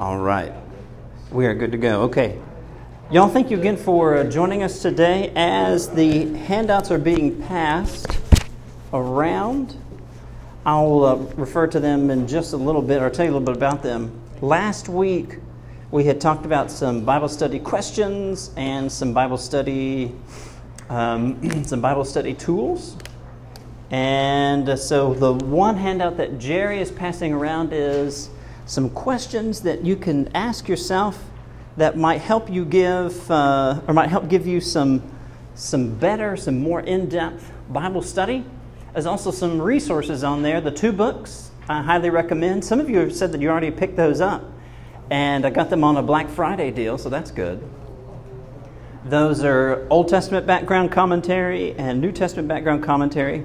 All right. We are good to go. Okay. Y'all, thank you again for joining us today. As the handouts are being passed around, I'll refer to them in just a little bit, or tell you a little bit about them. Last week, we had talked about some Bible study questions and some Bible study tools. And so the one handout that Jerry is passing around is some questions that you can ask yourself that might help you give you some more in-depth Bible study. There's also some resources on there. The two books I highly recommend. Some of you have said that you already picked those up, and I got them on a Black Friday deal, so that's good. Those are Old Testament background commentary and New Testament background commentary.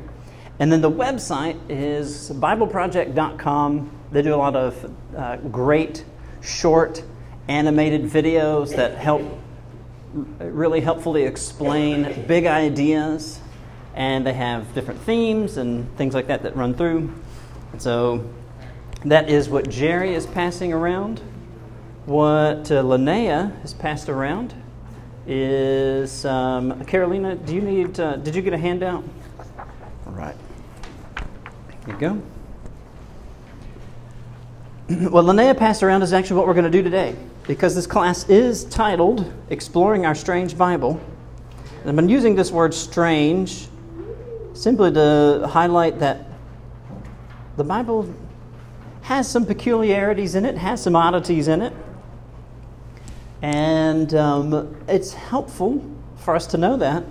And then the website is bibleproject.com. They do a lot of great short animated videos that really helpfully explain big ideas. And they have different themes and things like that run through. And so that is what Jerry is passing around. What Linnea has passed around is, Carolina, did you get a handout? All right. Here you go. What Linnea passed around is actually what we're going to do today, because this class is titled Exploring Our Strange Bible. And I've been using this word strange simply to highlight that the Bible has some peculiarities in it, has some oddities in it, and it's helpful for us to know that.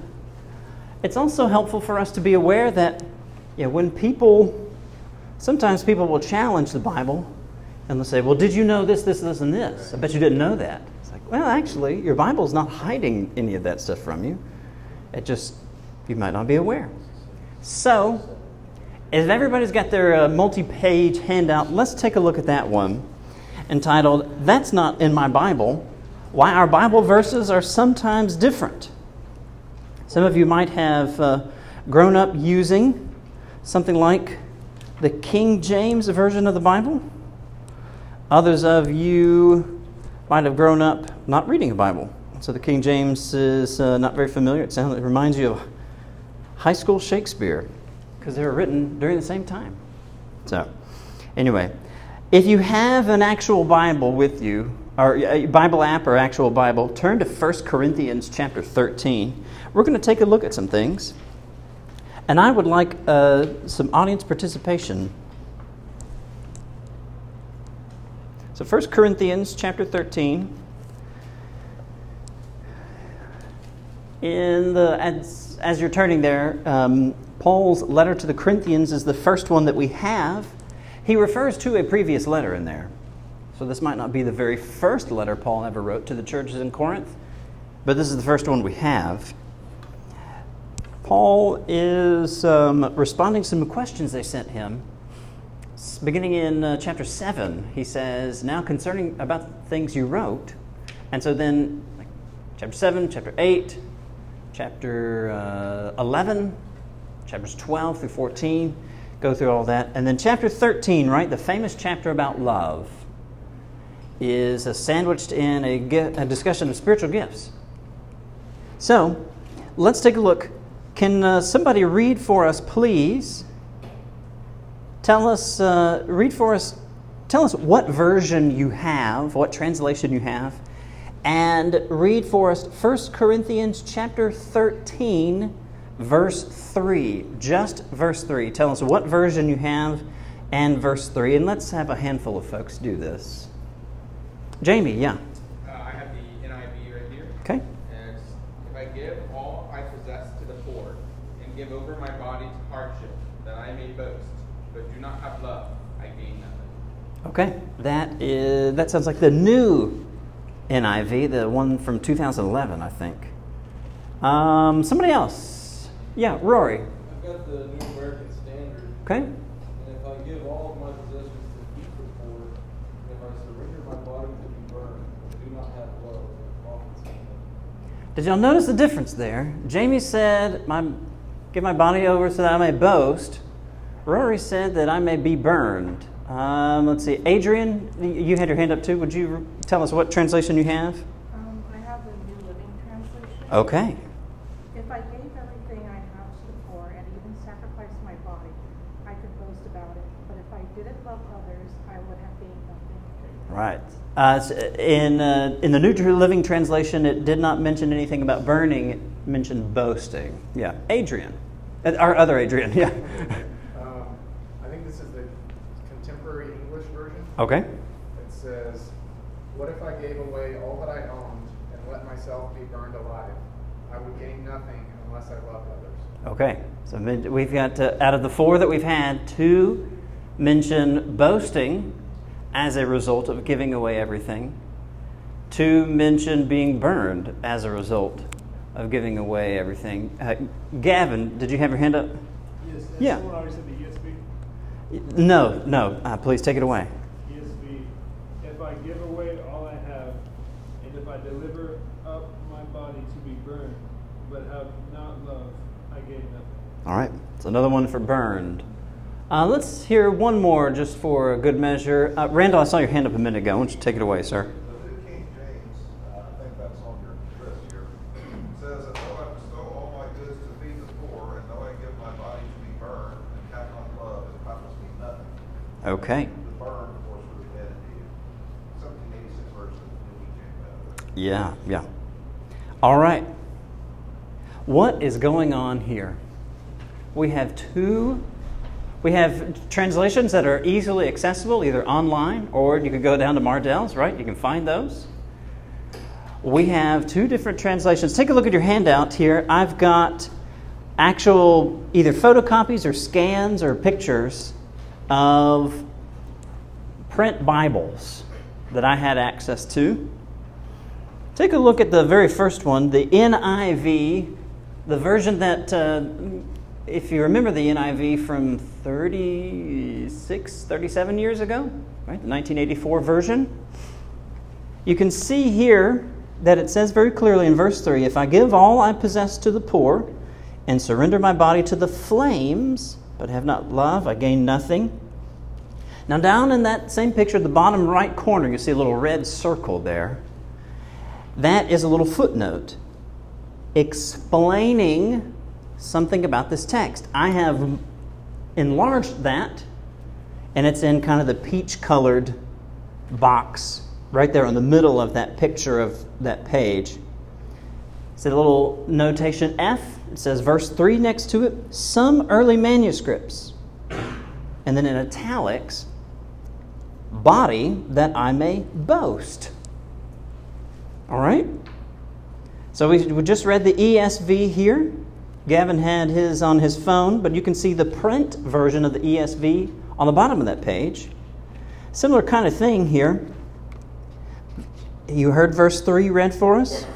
It's also helpful for us to be aware that sometimes people will challenge the Bible. And they'll say, well, did you know this, this, this, and this? I bet you didn't know that. It's like, well, actually, your Bible's not hiding any of that stuff from you. It just, you might not be aware. So, if everybody's got their multi-page handout, let's take a look at that one entitled, That's Not in My Bible, Why Our Bible Verses Are Sometimes Different. Some of you might have grown up using something like the King James Version of the Bible. Others of you might have grown up not reading the Bible. So the King James is not very familiar. It reminds you of high school Shakespeare, because they were written during the same time. So anyway, if you have an actual Bible with you, or a Bible app or actual Bible, turn to 1 Corinthians chapter 13. We're going to take a look at some things. And I would like some audience participation. So 1 Corinthians chapter 13, as you're turning there, Paul's letter to the Corinthians is the first one that we have. He refers to a previous letter in there. So this might not be the very first letter Paul ever wrote to the churches in Corinth, but this is the first one we have. Paul is responding to some questions they sent him. Beginning in chapter 7, he says, now concerning about the things you wrote. And so then chapter 7, chapter 8, chapter 11, chapters 12 through 14, go through all that. And then chapter 13, right, the famous chapter about love, is sandwiched in a discussion of spiritual gifts. So let's take a look. Can somebody read for us, please? Tell us what version you have, what translation you have, and read for us 1 Corinthians chapter 13, verse 3, just verse 3. Tell us what version you have and verse 3, and let's have a handful of folks do this. Jamie, yeah. I have the NIV right here. Okay. And if I give all I possess to the poor and give over my body to hardship, that I may boast, but do not have love, I gain nothing. Okay, that sounds like the new NIV, the one from 2011, I think. Somebody else. Yeah, Rory. I've got the New American Standard. Okay. And if I give all of my possessions to feed the poor, and if I surrender my body to be burned, but do not have love, I often gain nothing. Did y'all notice the difference there? Jamie said, give my body over so that I may boast. Rory said that I may be burned. Let's see. Adrian, you had your hand up too. Would you tell us what translation you have? I have the New Living Translation. Okay. If I gave everything I have to the poor and even sacrificed my body, I could boast about it. But if I didn't love others, I would have gained nothing. Right. In the New Living Translation, it did not mention anything about burning. It mentioned boasting. Yeah. Adrian. Our other Adrian. Yeah. I think this is the Contemporary English Version. Okay. It says, "What if I gave away all that I owned and let myself be burned alive? I would gain nothing unless I loved others." Okay. So we've got, out of the four that we've had, two mention boasting as a result of giving away everything. Two mention being burned as a result of giving away everything. Gavin, did you have your hand up? Yes, that's yeah. The one I always said, the ESV? No. Please take it away. ESV, if I give away all I have, and if I deliver up my body to be burned, but have not love, I gave nothing. All right, it's another one for burned. Let's hear one more just for a good measure. Randall, I saw your hand up a minute ago. Why don't you take it away, sir? The New King James, I think that's on your address here, says, "Though I bestow all my goods to feed the poor, and though I give my body to be burned, and count on love, it profits me nothing." Okay. The burn, of course, was added to 1786 version of the New King James Version. Yeah. All right. What is going on here? We have two... We have translations that are easily accessible, either online or you could go down to Mardell's, right? You can find those. We have two different translations. Take a look at your handout here. I've got actual either photocopies or scans or pictures of print Bibles that I had access to. Take a look at the very first one, the NIV, the version that... If you remember the NIV from 36, 37 years ago, right, the 1984 version, you can see here that it says very clearly in verse 3, "If I give all I possess to the poor and surrender my body to the flames, but have not love, I gain nothing." Now down in that same picture, the bottom right corner, you see a little red circle there. That is a little footnote explaining something about this text. I have enlarged that, and it's in kind of the peach-colored box right there in the middle of that picture of that page. It's a little notation F. It says verse 3 next to it, "Some early manuscripts." And then in italics, "Body that I may boast." All right? So we just read the ESV here. Gavin had his on his phone, but you can see the print version of the ESV on the bottom of that page. Similar kind of thing here. You heard verse 3 read for us.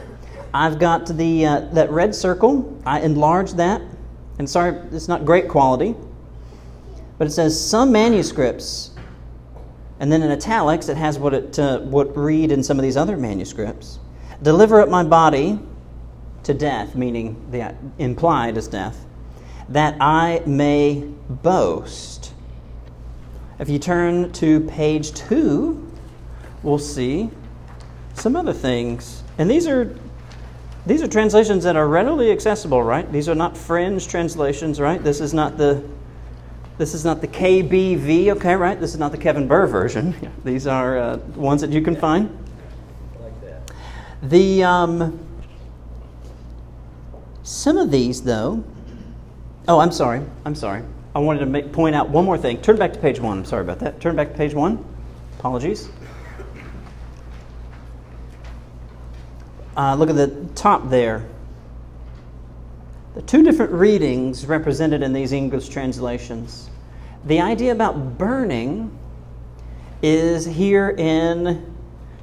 I've got the that red circle. I enlarged that. And sorry, it's not great quality. But it says "some manuscripts." And then in italics, it has what it would read in some of these other manuscripts. "Deliver up my body to death," meaning the implied is death, "that I may boast." If you turn to page 2, we'll see some other things. And these are translations that are readily accessible, right? These are not fringe translations, right? This is not the KBV, okay, right? This is not the Kevin Burr version. Yeah. These are ones that you can find. I like that. Some of these, though... Oh, I'm sorry. I wanted to point out one more thing. Turn back to page 1. I'm sorry about that. Turn back to page 1. Apologies. Look at the top there. The two different readings represented in these English translations. The idea about burning is here in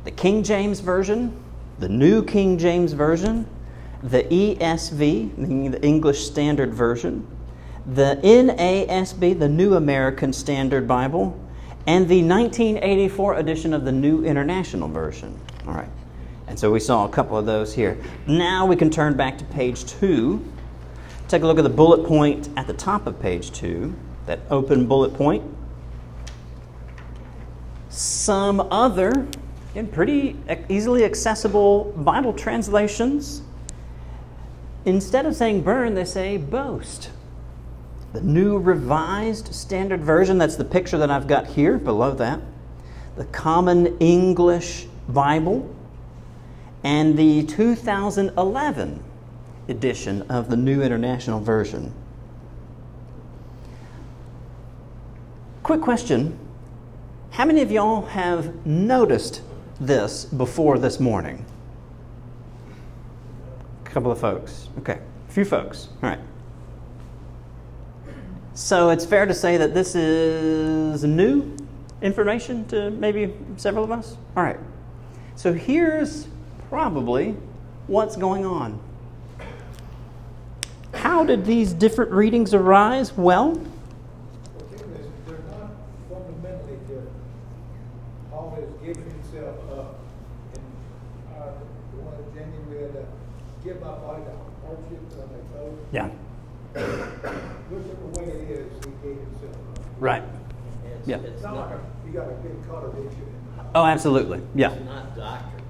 the King James Version, the New King James Version, the ESV, meaning the English Standard Version, the NASB, the New American Standard Bible, and the 1984 edition of the New International Version. All right, and so we saw a couple of those here. Now we can turn back to page 2. Take a look at the bullet point at the top of page 2, that open bullet point. some other, in pretty easily accessible Bible translations, instead of saying burn, they say boast. The New Revised Standard Version, that's the picture that I've got here below that, the Common English Bible, and the 2011 edition of the New International Version. Quick question. How many of y'all have noticed this before this morning? A couple of folks. Okay, a few folks. All right. So it's fair to say that this is new information to maybe several of us? All right. So here's probably what's going on. How did these different readings arise? Well, yeah. Whichever way it is, he gave himself. Right. Yeah. It's not like you got a big contradiction. Oh, absolutely. Yeah. It's not doctrine.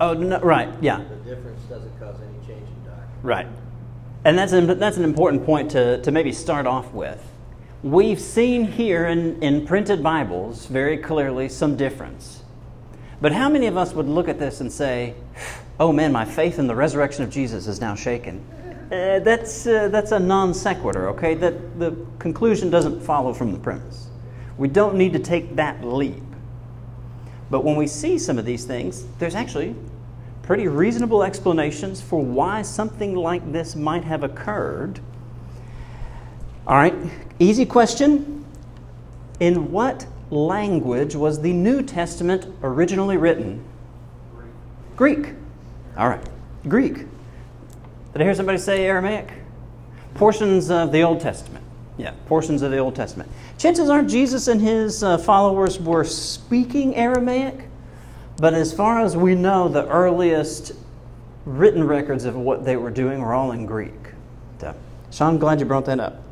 Oh, no, right. Yeah. The difference doesn't cause any change in doctrine. Right. And that's an important point to maybe start off with. We've seen here in printed Bibles very clearly some difference. But how many of us would look at this and say, oh man, my faith in the resurrection of Jesus is now shaken? That's a non sequitur, okay? That the conclusion doesn't follow from the premise. We don't need to take that leap. But when we see some of these things, there's actually pretty reasonable explanations for why something like this might have occurred. All right, easy question. In what language was the New Testament originally written? Greek. Greek. All right, Greek. Did I hear somebody say Aramaic? Portions of the Old Testament. Yeah, portions of the Old Testament. Chances are Jesus and his followers were speaking Aramaic, but as far as we know, the earliest written records of what they were doing were all in Greek. So, Sean, I'm glad you brought that up.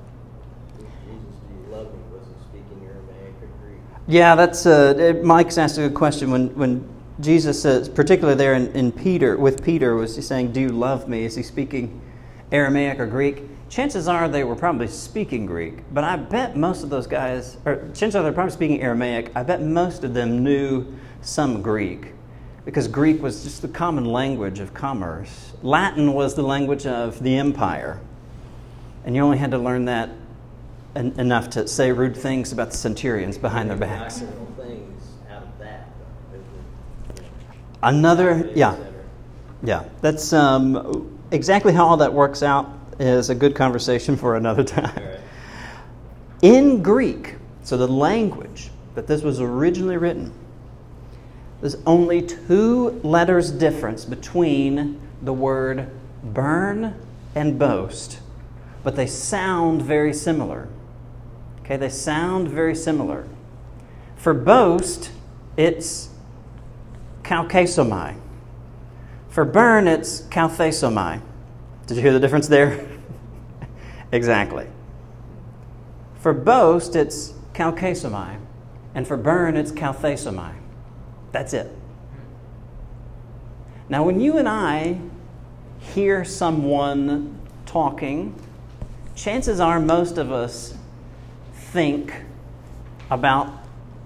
Jesus, do you love me? Was he speaking Aramaic or Greek? Yeah, that's Mike's asked a good question when Jesus says, particularly there in Peter, with Peter, was he saying, do you love me? Is he speaking Aramaic or Greek? Chances are they were probably speaking Greek, but I bet most of those guys, or chances are they're probably speaking Aramaic. I bet most of them knew some Greek, because Greek was just the common language of commerce. Latin was the language of the empire, and you only had to learn that enough to say rude things about the centurions behind their backs. Another, yeah, that's exactly how all that works out is a good conversation for another time. Right. In Greek, so the language that this was originally written, there's only 2 letters difference between the word burn and boast, but they sound very similar. Okay, they sound very similar. For boast, it's kaukesomai. For burn, it's kauthesomai. Did you hear the difference there? Exactly. For boast, it's kaukesomai. And for burn, it's kauthesomai. That's it. Now, when you and I hear someone talking, chances are most of us think about,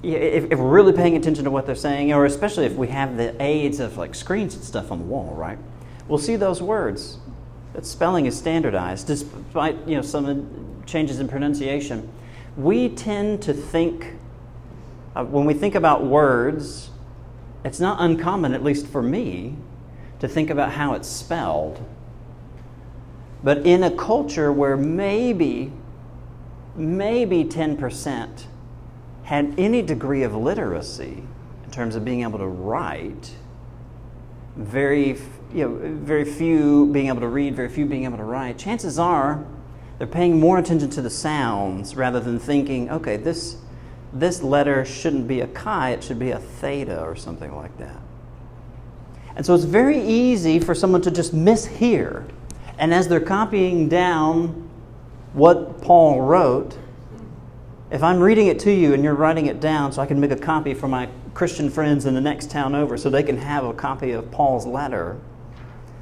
if we're really paying attention to what they're saying, or especially if we have the aids of like screens and stuff on the wall, right? We'll see those words. That spelling is standardized, despite some changes in pronunciation. We tend to think, when we think about words, it's not uncommon, at least for me, to think about how it's spelled. But in a culture where maybe 10% had any degree of literacy in terms of being able to write, very few being able to read, very few being able to write, chances are they're paying more attention to the sounds rather than thinking, okay, this letter shouldn't be a chi, it should be a theta or something like that. And so it's very easy for someone to just mishear. And as they're copying down what Paul wrote, if I'm reading it to you and you're writing it down so I can make a copy for my Christian friends in the next town over so they can have a copy of Paul's letter.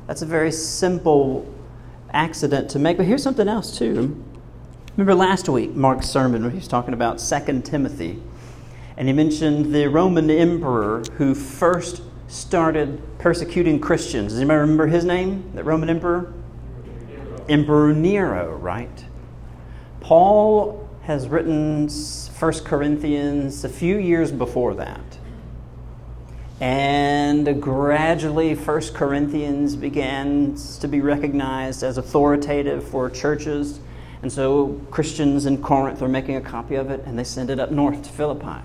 That's a very simple accident to make. But here's something else, too. Remember last week, Mark's sermon, when he was talking about 2 Timothy, and he mentioned the Roman emperor who first started persecuting Christians. Does anybody remember his name, that Roman emperor? Nero. Emperor Nero, right? Paul has written 1 Corinthians a few years before that. And gradually 1 Corinthians began to be recognized as authoritative for churches. And so Christians in Corinth are making a copy of it, and they send it up north to Philippi.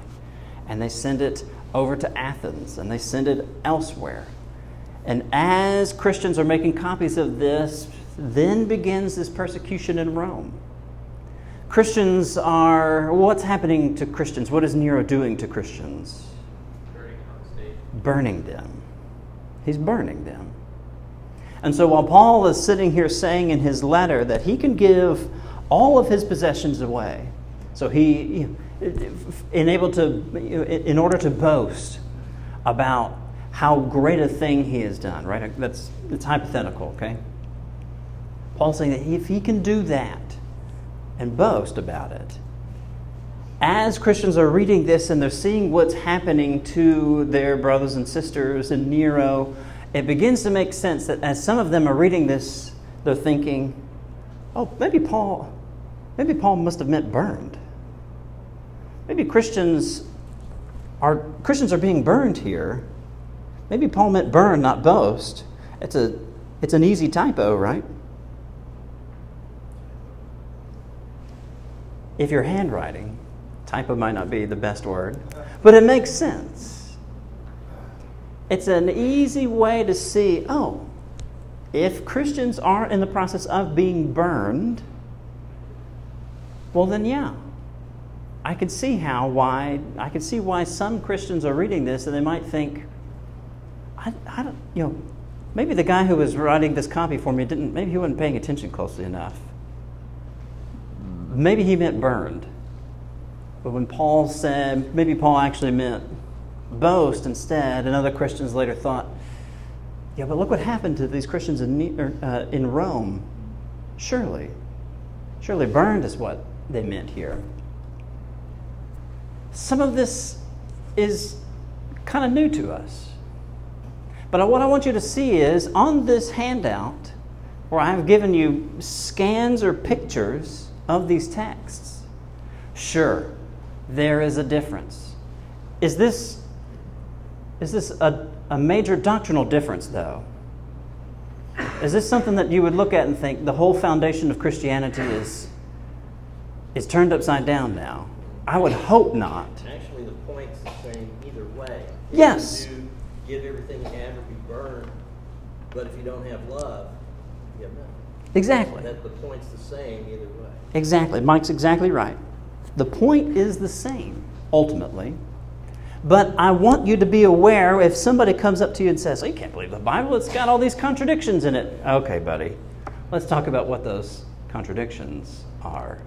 And they send it over to Athens, and they send it elsewhere. And as Christians are making copies of this, then begins this persecution in Rome. Christians are, what's happening to Christians? What is Nero doing to Christians? Burning them. He's burning them. And so while Paul is sitting here saying in his letter that he can give all of his possessions away, so he in order to boast about how great a thing he has done, right? That's hypothetical, okay? Paul's saying that if he can do that and boast about it, as Christians are reading this and they're seeing what's happening to their brothers and sisters in Nero, it begins to make sense that as some of them are reading this, they're thinking, oh, maybe Paul must have meant burned. Maybe Christians are being burned here. Maybe Paul meant burn, not boast. It's an easy typo, right? If you're handwriting, typo might not be the best word, but it makes sense. It's an easy way to see, oh, if Christians are in the process of being burned, well then yeah, I can see why some Christians are reading this and they might think, I don't, you know, maybe the guy who was writing this copy for me maybe he wasn't paying attention closely enough. Maybe he meant burned. But when Paul said, maybe Paul actually meant boast instead, and other Christians later thought, yeah, but look what happened to these Christians in Rome. Surely burned is what they meant here. Some of this is kind of new to us. But what I want you to see is on this handout, where I've given you scans or pictures of these texts, sure, there is a difference. Is this a major doctrinal difference, though? Is this something that you would look at and think the whole foundation of Christianity is turned upside down now? I would hope not. Actually, the point's the same either way. If yes. You give everything you have or be burned, but if you don't have love, you have nothing. Exactly. That the point's the same either way. Exactly. Mike's exactly right. The point is the same, ultimately. But I want you to be aware if somebody comes up to you and says, oh, you can't believe the Bible, it's got all these contradictions in it. Okay, buddy. Let's talk about what those contradictions are.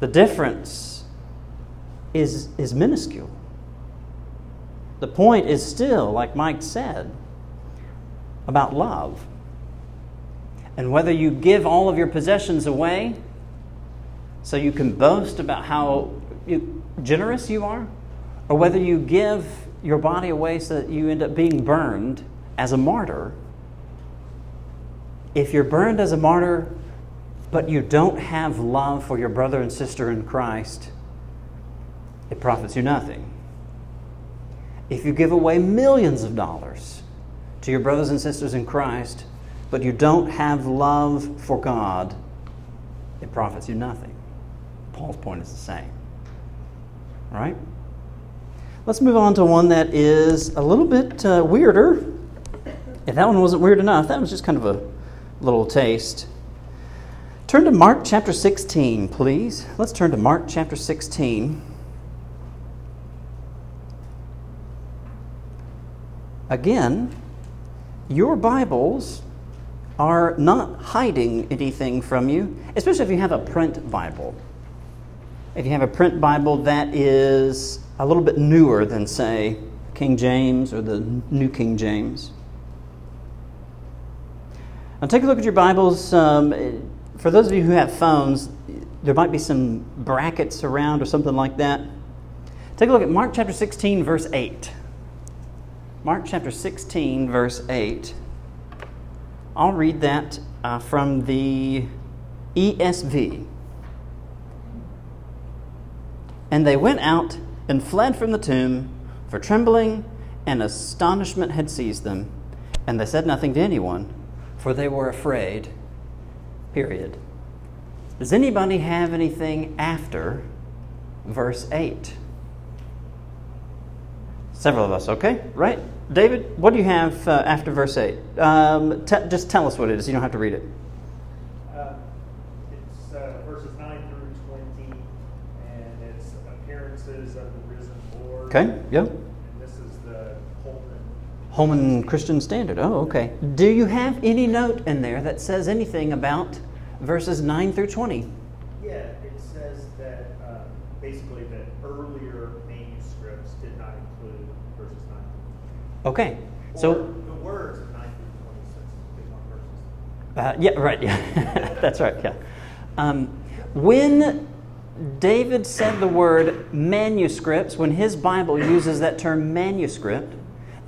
The difference is minuscule. The point is still, like Mike said, about love. And whether you give all of your possessions away so you can boast about how generous you are, or whether you give your body away so that you end up being burned as a martyr. If you're burned as a martyr, but you don't have love for your brother and sister in Christ, it profits you nothing. If you give away millions of dollars to your brothers and sisters in Christ, but you don't have love for God, it profits you nothing. Paul's point is the same. All right? Let's move on to one that is a little bit weirder. If that one wasn't weird enough, that was just kind of a little taste. Turn to Mark chapter 16, please. Let's turn to Mark chapter 16. Again, your Bibles are not hiding anything from you, especially if you have a print Bible. If you have a print Bible that is a little bit newer than, say, King James or the New King James. Now take a look at your Bibles. For those of you who have phones, there might be some brackets around or something like that. Take a look at Mark chapter 16, verse 8. Mark chapter 16, verse 8. I'll read that from the ESV. And they went out and fled from the tomb, for trembling and astonishment had seized them, and they said nothing to anyone, for they were afraid. Period. Does anybody have anything after verse 8? Several of us, okay? Right? David, what do you have after verse 8? Just tell us what it is. You don't have to read it. It's verses 9 through 20, and it's appearances of the risen Lord. Okay, yeah. And this is the Holman Christian Standard. Oh, okay. Do you have any note in there that says anything about verses 9 through 20? Yeah, it says that basically that earlier manuscripts did not include verses 9 through 20. Okay. Or so the words of 9 through 20 since on verses. Yeah, right. Yeah. That's right. Yeah. When David said the word manuscripts, when his Bible uses that term manuscript,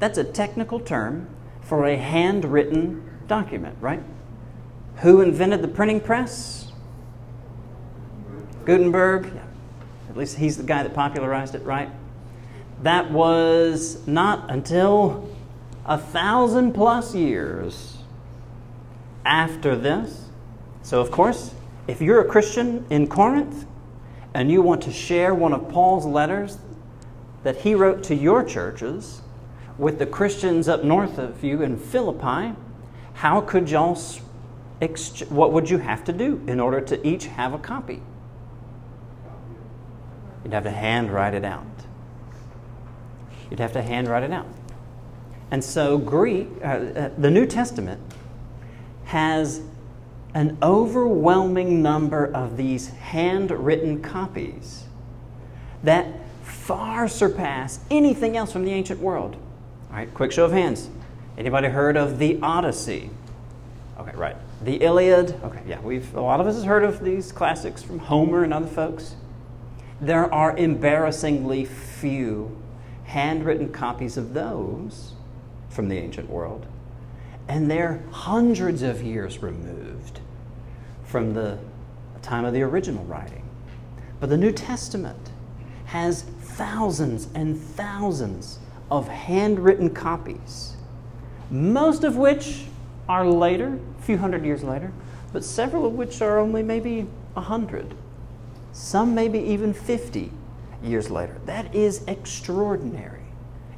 that's a technical term for a handwritten document, right? Who invented the printing press? Gutenberg. Yeah. At least he's the guy that popularized it, right? That was not until 1,000+ years after this. So, of course, if you're a Christian in Corinth and you want to share one of Paul's letters that he wrote to your churches with the Christians up north of you in Philippi, how could y'all what would you have to do in order to each have a copy? You'd have to handwrite it out. You'd have to handwrite it out. And so the New Testament has an overwhelming number of these handwritten copies that far surpass anything else from the ancient world. All right, quick show of hands. Anybody heard of the Odyssey? Okay, right. The Iliad. Okay, yeah, a lot of us have heard of these classics from Homer and other folks. There are embarrassingly few handwritten copies of those from the ancient world, and they're hundreds of years removed from the time of the original writing. But the New Testament has thousands and thousands of handwritten copies, most of which are later, a few hundred years later, but several of which are only maybe 100, some maybe even 50 years later. That is extraordinary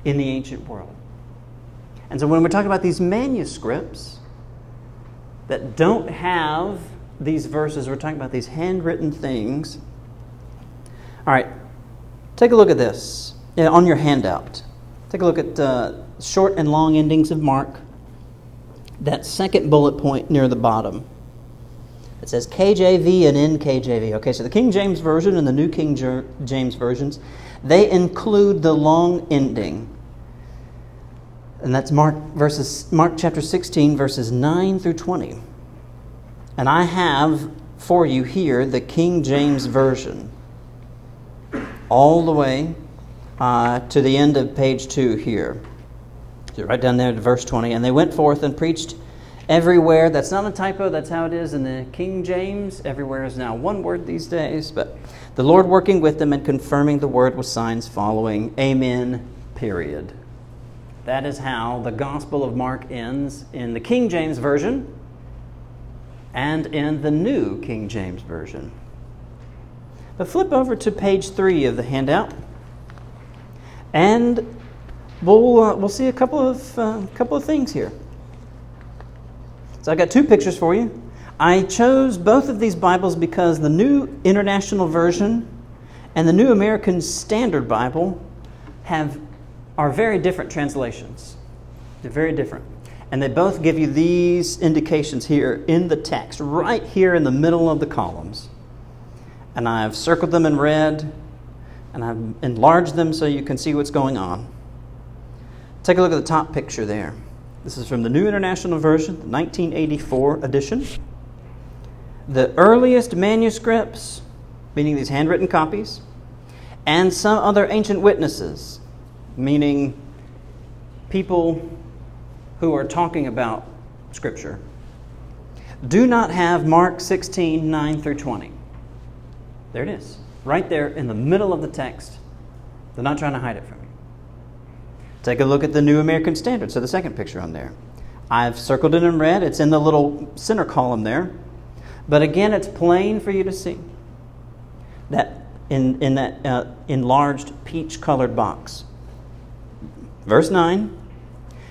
in the ancient world. And so when we're talking about these manuscripts that don't have these verses, we're talking about these handwritten things. All right, take a look at this on your handout. Take a look at short and long endings of Mark. That second bullet point near the bottom. It says KJV and NKJV. Okay, so the King James Version and the New King James Versions, they include the long ending. And that's Mark chapter 16, verses 9 through 20. And I have for you here the King James Version, all the way to the end of page 2 here. So right down there to verse 20. And they went forth and preached everywhere. That's not a typo. That's how it is in the King James. Everywhere is now one word these days. But the Lord working with them and confirming the word with signs following. Amen. Period. That is how the Gospel of Mark ends in the King James Version and in the New King James Version. But flip over to page 3 of the handout. And We'll see a couple of things here. So I've got 2 pictures for you. I chose both of these Bibles because the New International Version and the New American Standard Bible are very different translations. They're very different. And they both give you these indications here in the text, right here in the middle of the columns. And I've circled them in red and I've enlarged them so you can see what's going on. Take a look at the top picture there. This is from the New International Version, the 1984 edition. The earliest manuscripts, meaning these handwritten copies, and some other ancient witnesses, meaning people who are talking about Scripture, do not have Mark 16:9-20. There it is, right there in the middle of the text. They're not trying to hide it from you. Take a look at the New American Standard, so the second picture on there. I've circled it in red. It's in the little center column there. But again, it's plain for you to see that in that enlarged peach-colored box. Verse 9,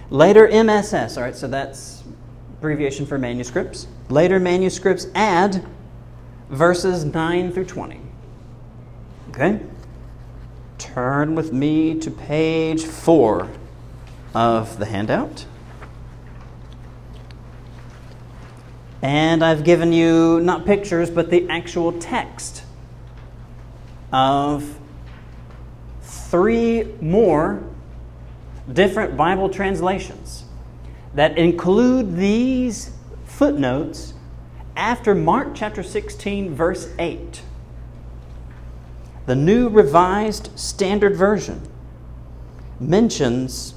later MSS, all right, so that's abbreviation for manuscripts. Later manuscripts add verses 9-20. Okay? Turn with me to page 4 of the handout. And I've given you, not pictures, but the actual text of 3 more different Bible translations that include these footnotes after Mark chapter 16, verse 8. The New Revised Standard Version mentions,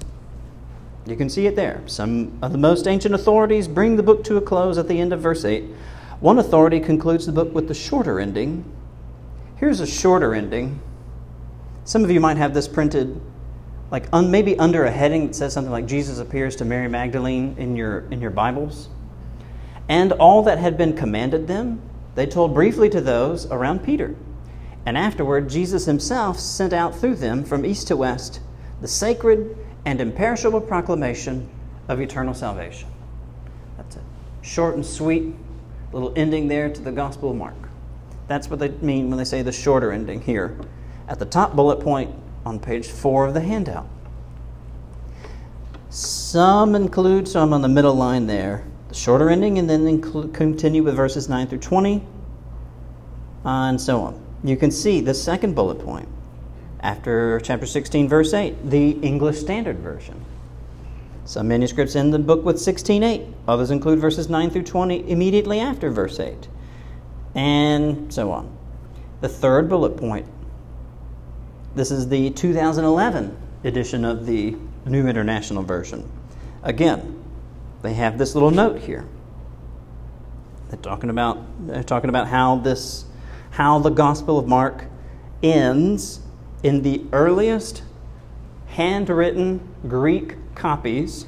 you can see it there, some of the most ancient authorities bring the book to a close at the end of verse 8. One authority concludes the book with the shorter ending. Here's a shorter ending. Some of you might have this printed like maybe under a heading that says something like Jesus appears to Mary Magdalene in your Bibles. And all that had been commanded them, they told briefly to those around Peter. And afterward, Jesus himself sent out through them from east to west the sacred and imperishable proclamation of eternal salvation. That's it. Short and sweet, little ending there to the Gospel of Mark. That's what they mean when they say the shorter ending here at the top bullet point on page 4 of the handout. Some include, so I'm on the middle line there, the shorter ending, and then continue with verses 9-20, and so on. You can see the second bullet point after chapter 16, verse 8, the English Standard Version. Some manuscripts end the book with 16:8. Others include verses 9-20 immediately after verse 8, and so on. The third bullet point. This is the 2011 edition of the New International Version. Again, they have this little note here. They're talking about how the Gospel of Mark ends in the earliest handwritten Greek copies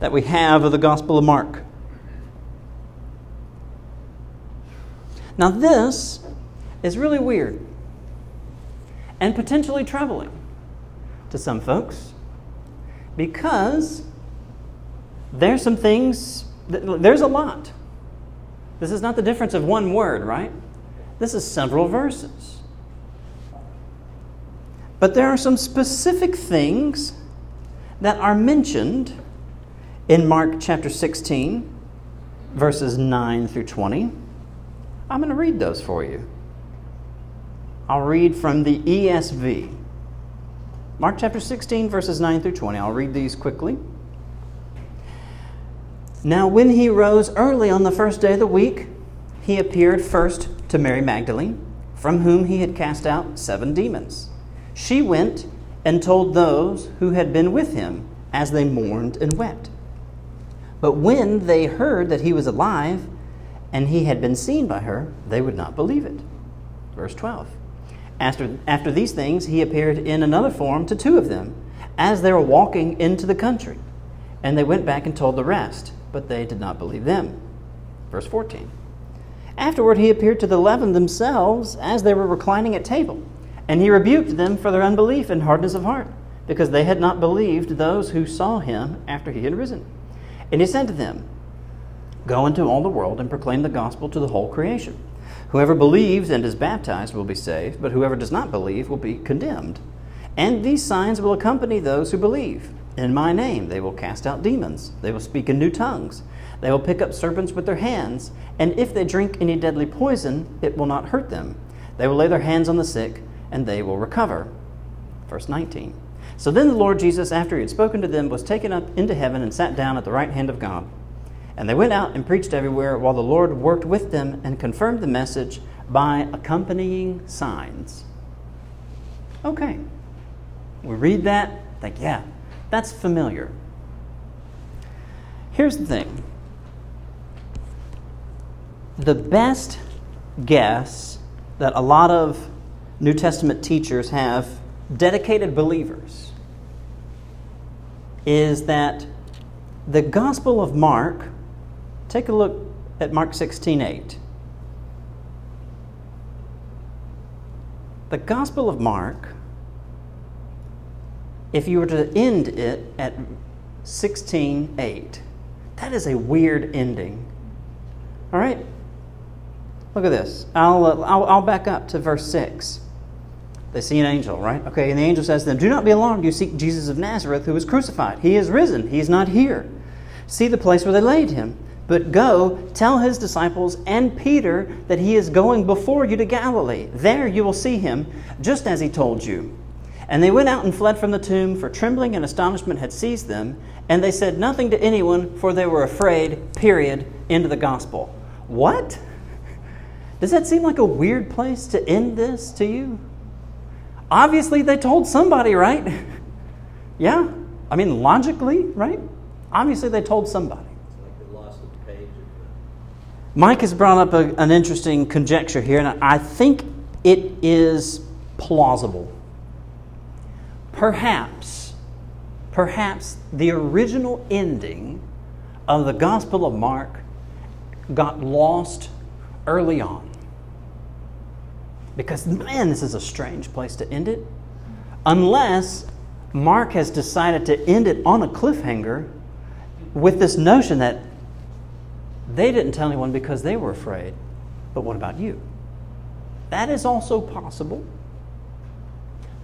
that we have of the Gospel of Mark. Now this is really weird and potentially troubling to some folks because there's some things, there's a lot. This is not the difference of one word, right? This is several verses. But there are some specific things that are mentioned in Mark chapter 16, verses 9-20. I'm going to read those for you. I'll read from the ESV. Mark chapter 16, verses 9-20. I'll read these quickly. Now, when he rose early on the first day of the week, he appeared first to Mary Magdalene, from whom he had cast out 7 demons. She went and told those who had been with him as they mourned and wept. But when they heard that he was alive and he had been seen by her, they would not believe it. Verse 12. After these things, he appeared in another form to 2 of them as they were walking into the country. And they went back and told the rest, but they did not believe them. Verse 14. Afterward, he appeared to the 11 themselves as they were reclining at table. And he rebuked them for their unbelief and hardness of heart, because they had not believed those who saw him after he had risen. And he said to them, Go into all the world and proclaim the gospel to the whole creation. Whoever believes and is baptized will be saved, but whoever does not believe will be condemned. And these signs will accompany those who believe. In my name they will cast out demons. They will speak in new tongues. They will pick up serpents with their hands. And if they drink any deadly poison, it will not hurt them. They will lay their hands on the sick, and they will recover. Verse 19. So then the Lord Jesus, after he had spoken to them, was taken up into heaven and sat down at the right hand of God. And they went out and preached everywhere, while the Lord worked with them and confirmed the message by accompanying signs. Okay. We read that, think, yeah, that's familiar. Here's the thing. The best guess that a lot of New Testament teachers have, dedicated believers, is that the Gospel of Mark, take a look at Mark 16:8. The Gospel of Mark, if you were to end it at 16:8, that is a weird ending. All right? Look at this. I'll back up to verse 6. They see an angel, right? Okay, and the angel says to them, "Do not be alarmed, you seek Jesus of Nazareth, who was crucified. He is risen. He is not here. See the place where they laid him. But go, tell his disciples and Peter that he is going before you to Galilee. There you will see him, just as he told you." And they went out and fled from the tomb, for trembling and astonishment had seized them. And they said nothing to anyone, for they were afraid, period. End of the gospel. What? Does that seem like a weird place to end this to you? Obviously, they told somebody, right? Yeah. I mean, logically, right? Obviously, they told somebody. It's like they lost the page. Mike has brought up an interesting conjecture here, and I think it is plausible. Perhaps the original ending of the Gospel of Mark got lost early on. Because, man, this is a strange place to end it. Unless Mark has decided to end it on a cliffhanger with this notion that they didn't tell anyone because they were afraid. But what about you? That is also possible.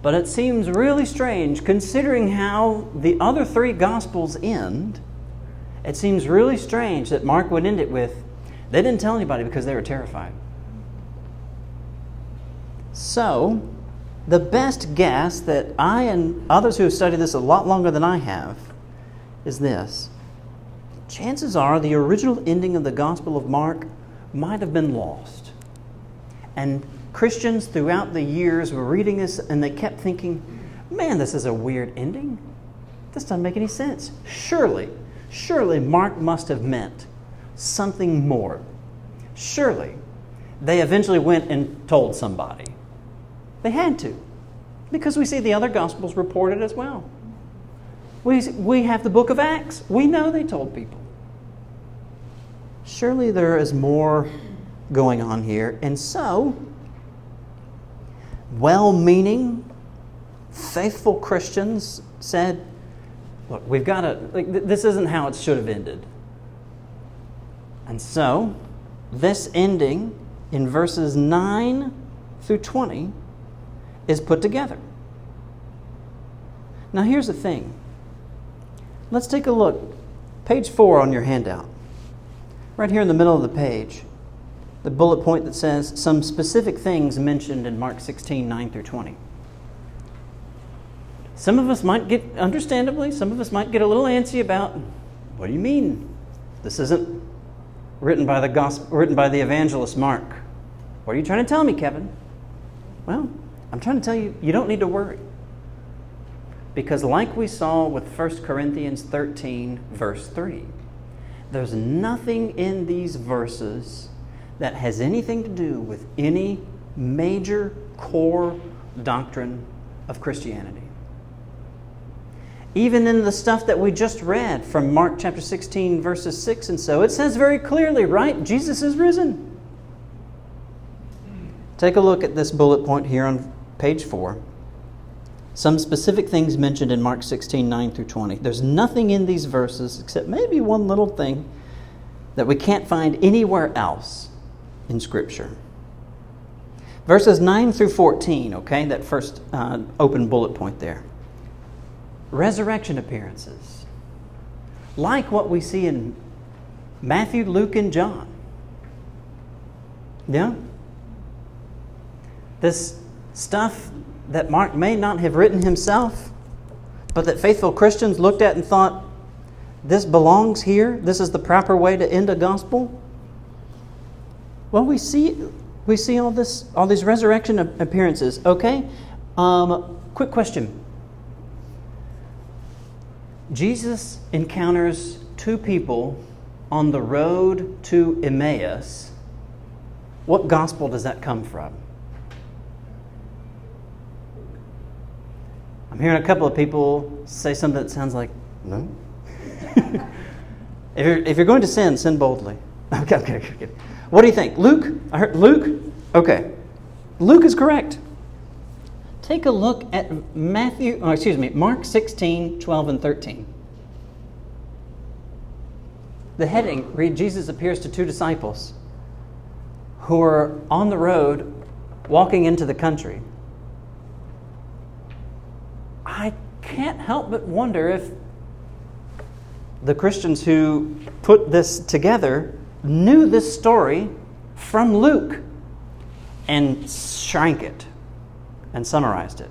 But it seems really strange, considering how the other three Gospels end, it seems really strange that Mark would end it with, "They didn't tell anybody because they were terrified." So, the best guess that I and others who have studied this a lot longer than I have is this. Chances are the original ending of the Gospel of Mark might have been lost. And Christians throughout the years were reading this and they kept thinking, man, this is a weird ending. This doesn't make any sense. Surely Mark must have meant something more. Surely they eventually went and told somebody. They had to, because we see the other Gospels reported as well. We have the book of Acts. We know they told people. Surely there is more going on here. And so, well-meaning, faithful Christians said, look, we've got to, this isn't how it should have ended. And so, this ending in verses 9 through 20 is put together. Now here's the thing. Let's take a look. Page 4 on your handout. Right here in the middle of the page, the bullet point that says some specific things mentioned in Mark 16:9-20. Some of us might get, understandably, some of us might get a little antsy about, what do you mean? This isn't written by the evangelist Mark. What are you trying to tell me, Kevin? Well, I'm trying to tell you, you don't need to worry. Because like we saw with 1 Corinthians 13, verse 3, there's nothing in these verses that has anything to do with any major core doctrine of Christianity. Even in the stuff that we just read from Mark chapter 16, verses 6 and so, it says very clearly, right? Jesus is risen. Take a look at this bullet point here on page 4. Some specific things mentioned in Mark 16:9-20. There's nothing in these verses, except maybe one little thing, that we can't find anywhere else in Scripture. Verses 9 through 14, okay, that first open bullet point there. Resurrection appearances, like what we see in Matthew, Luke, and John. Yeah? This stuff that Mark may not have written himself, but that faithful Christians looked at and thought, this belongs here, this is the proper way to end a gospel? Well, we see all these resurrection appearances. Okay, quick question. Jesus encounters two people on the road to Emmaus. What gospel does that come from? I'm hearing a couple of people say something that sounds like, no. If you're going to sin, sin boldly. Okay. What do you think? Luke? I heard Luke? Okay. Luke is correct. Take a look at Mark 16:12-13. The heading, read, Jesus appears to two disciples who are on the road walking into the country. I can't help but wonder if the Christians who put this together knew this story from Luke and shrank it and summarized it.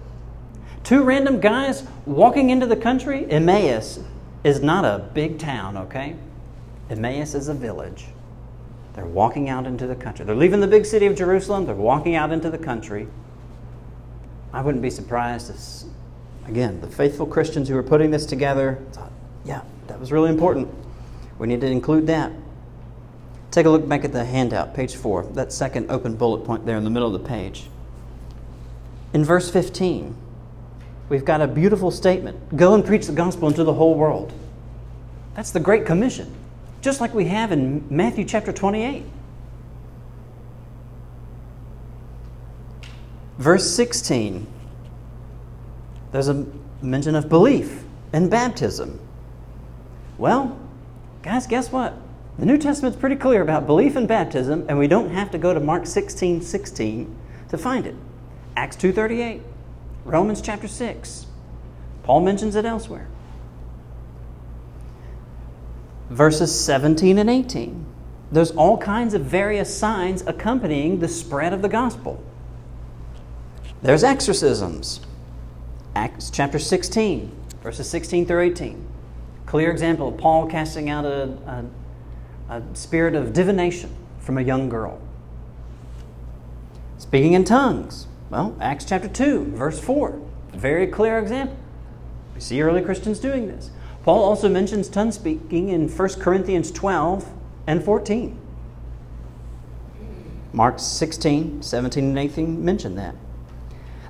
Two random guys walking into the country. Emmaus is not a big town, okay? Emmaus is a village. They're walking out into the country. They're leaving the big city of Jerusalem. They're walking out into the country. I wouldn't be surprised if, again, the faithful Christians who were putting this together thought, yeah, that was really important. We need to include that. Take a look back at the handout, page 4, that second open bullet point there in the middle of the page. In verse 15, we've got a beautiful statement. Go and preach the gospel unto the whole world. That's the Great Commission, just like we have in Matthew chapter 28. Verse 16, there's a mention of belief and baptism. Well, guys, guess what? The New Testament's pretty clear about belief and baptism, and we don't have to go to Mark 16:16 to find it. Acts 2:38, Romans chapter 6. Paul mentions it elsewhere. Verses 17 and 18. There's all kinds of various signs accompanying the spread of the gospel. There's exorcisms. Acts chapter 16, verses 16 through 18. Clear example of Paul casting out a spirit of divination from a young girl. Speaking in tongues. Well, Acts chapter 2, verse 4. Very clear example. We see early Christians doing this. Paul also mentions tongue speaking in 1 Corinthians 12 and 14. Mark 16, 17, and 18 mention that.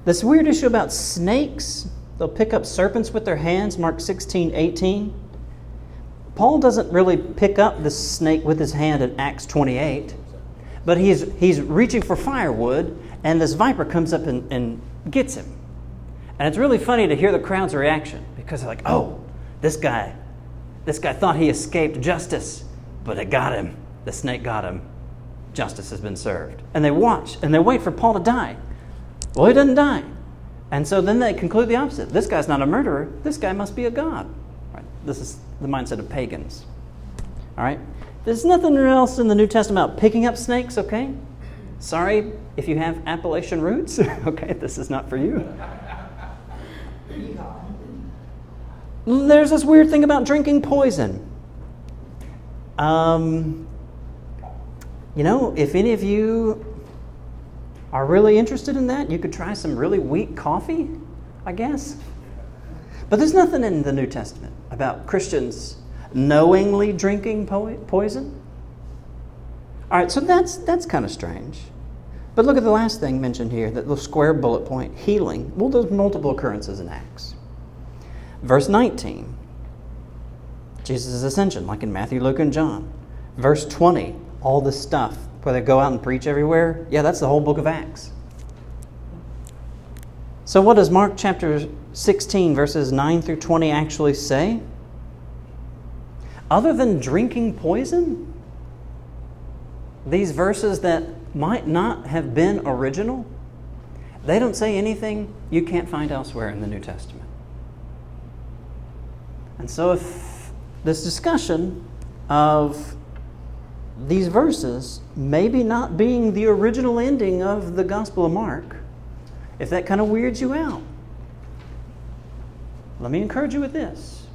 This weird issue about snakes, they'll pick up serpents with their hands, Mark 16, 18. Paul doesn't really pick up the snake with his hand in Acts 28, but he's reaching for firewood, and this viper comes up and gets him. And it's really funny to hear the crowd's reaction, because they're like, oh, this guy thought he escaped justice, but it got him. The snake got him. Justice has been served. And they watch, and they wait for Paul to die. Well, he doesn't die. And so then they conclude the opposite. This guy's not a murderer. This guy must be a god. Right? This is the mindset of pagans. All right? There's nothing else in the New Testament about picking up snakes, okay? Sorry if you have Appalachian roots. Okay, this is not for you. There's this weird thing about drinking poison. You know, if any of you are really interested in that, you could try some really weak coffee, I guess. But there's nothing in the New Testament about Christians knowingly drinking poison. All right, so that's kind of strange. But look at the last thing mentioned here, that little square bullet point, healing. Well, there's multiple occurrences in Acts. Verse 19, Jesus' ascension, like in Matthew, Luke, and John. Verse 20, all this stuff where they go out and preach everywhere. Yeah, that's the whole book of Acts. So what does Mark chapter 16, verses 9 through 20 actually say? Other than drinking poison, these verses that might not have been original, they don't say anything you can't find elsewhere in the New Testament. And so if this discussion of these verses maybe not being the original ending of the Gospel of Mark if that kind of weirds you out, let me encourage you with this.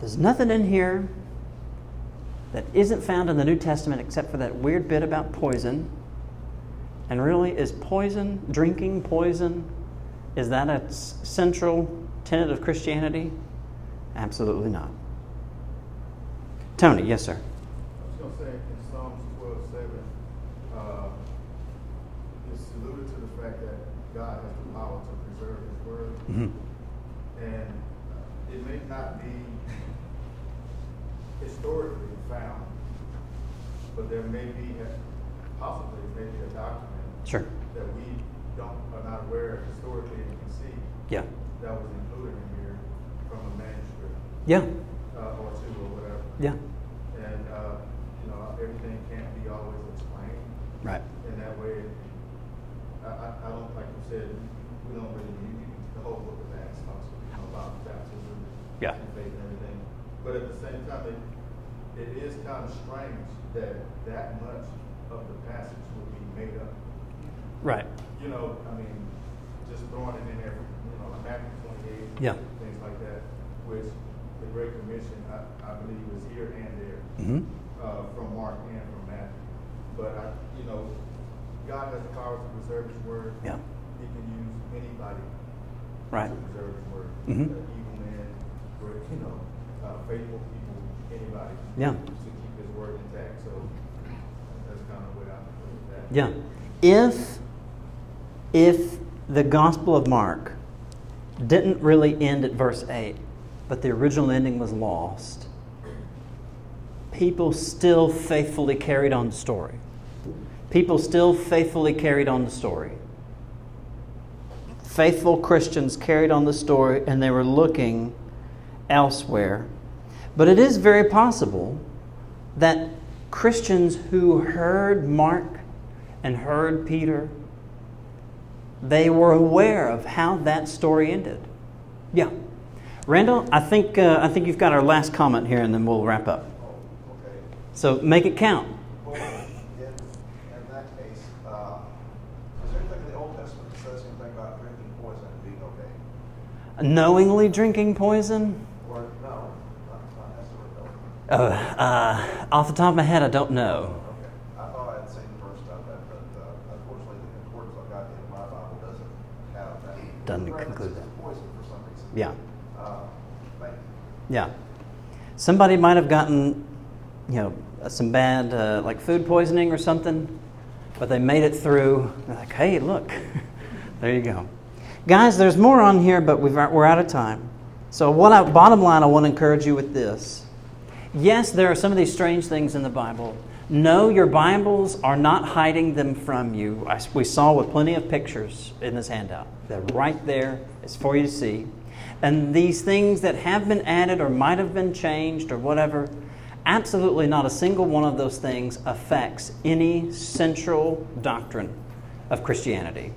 There's nothing in here that isn't found in the New Testament except for that weird bit about poison. And really, is poison, drinking poison, is that a central tenet of Christianity? Absolutely not. Tony, yes, sir. I was going to say, in Psalms 12:7, it's alluded to the fact that God has the power to preserve His word, and it may not be historically found, but there may be, possibly, maybe a document that we are not aware of historically, and can see that was included in here from a manuscript, or two, or whatever. Yeah. And you know, everything can't be always explained. Right. And that way, I don't, like you said, we don't really need the whole book of Acts talks about baptism and faith and everything. But at the same time, it is kind of strange that that much of the passage would be made up. Right. You know, I mean, just throwing it in there, you know, Matthew 28, things like that, which the Great Commission, I believe, is here and there, from Mark and from Matthew. But, you know, God has the power to preserve His word. Yeah. He can use anybody to preserve His word. Even in, you know, faithful people, anybody to keep His word intact. So, kind of without that. Yeah. If the Gospel of Mark didn't really end at verse 8, but the original ending was lost, people still faithfully carried on the story. People still faithfully carried on the story. Faithful Christians carried on the story, and they were looking elsewhere. But it is very possible that Christians who heard Mark and heard Peter, they were aware of how that story ended. Yeah. Randall, I think you've got our last comment here, and then we'll wrap up. Oh, okay. So make it count. Well, in that case, is there anything in the Old Testament that says anything about drinking poison and being okay? Knowingly drinking poison? Oh, off the top of my head, I don't know. Okay. I thought I had seen the first time that, but unfortunately, the concordance I got in my Bible doesn't have that. Doesn't conclude that. Poison for some reason. Yeah. Yeah. Somebody might have gotten, you know, some bad like food poisoning or something, but they made it through. They're like, hey, look, there you go, guys. There's more on here, but we're out of time. So, bottom line, I want to encourage you with this. Yes, there are some of these strange things in the Bible. No, your Bibles are not hiding them from you. We saw with plenty of pictures in this handout. They're right there. It's for you to see. And these things that have been added or might have been changed or whatever, absolutely not a single one of those things affects any central doctrine of Christianity.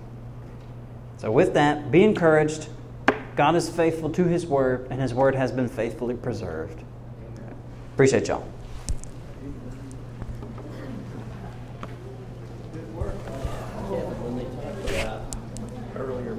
So with that, be encouraged. God is faithful to His Word, and His Word has been faithfully preserved. Appreciate y'all.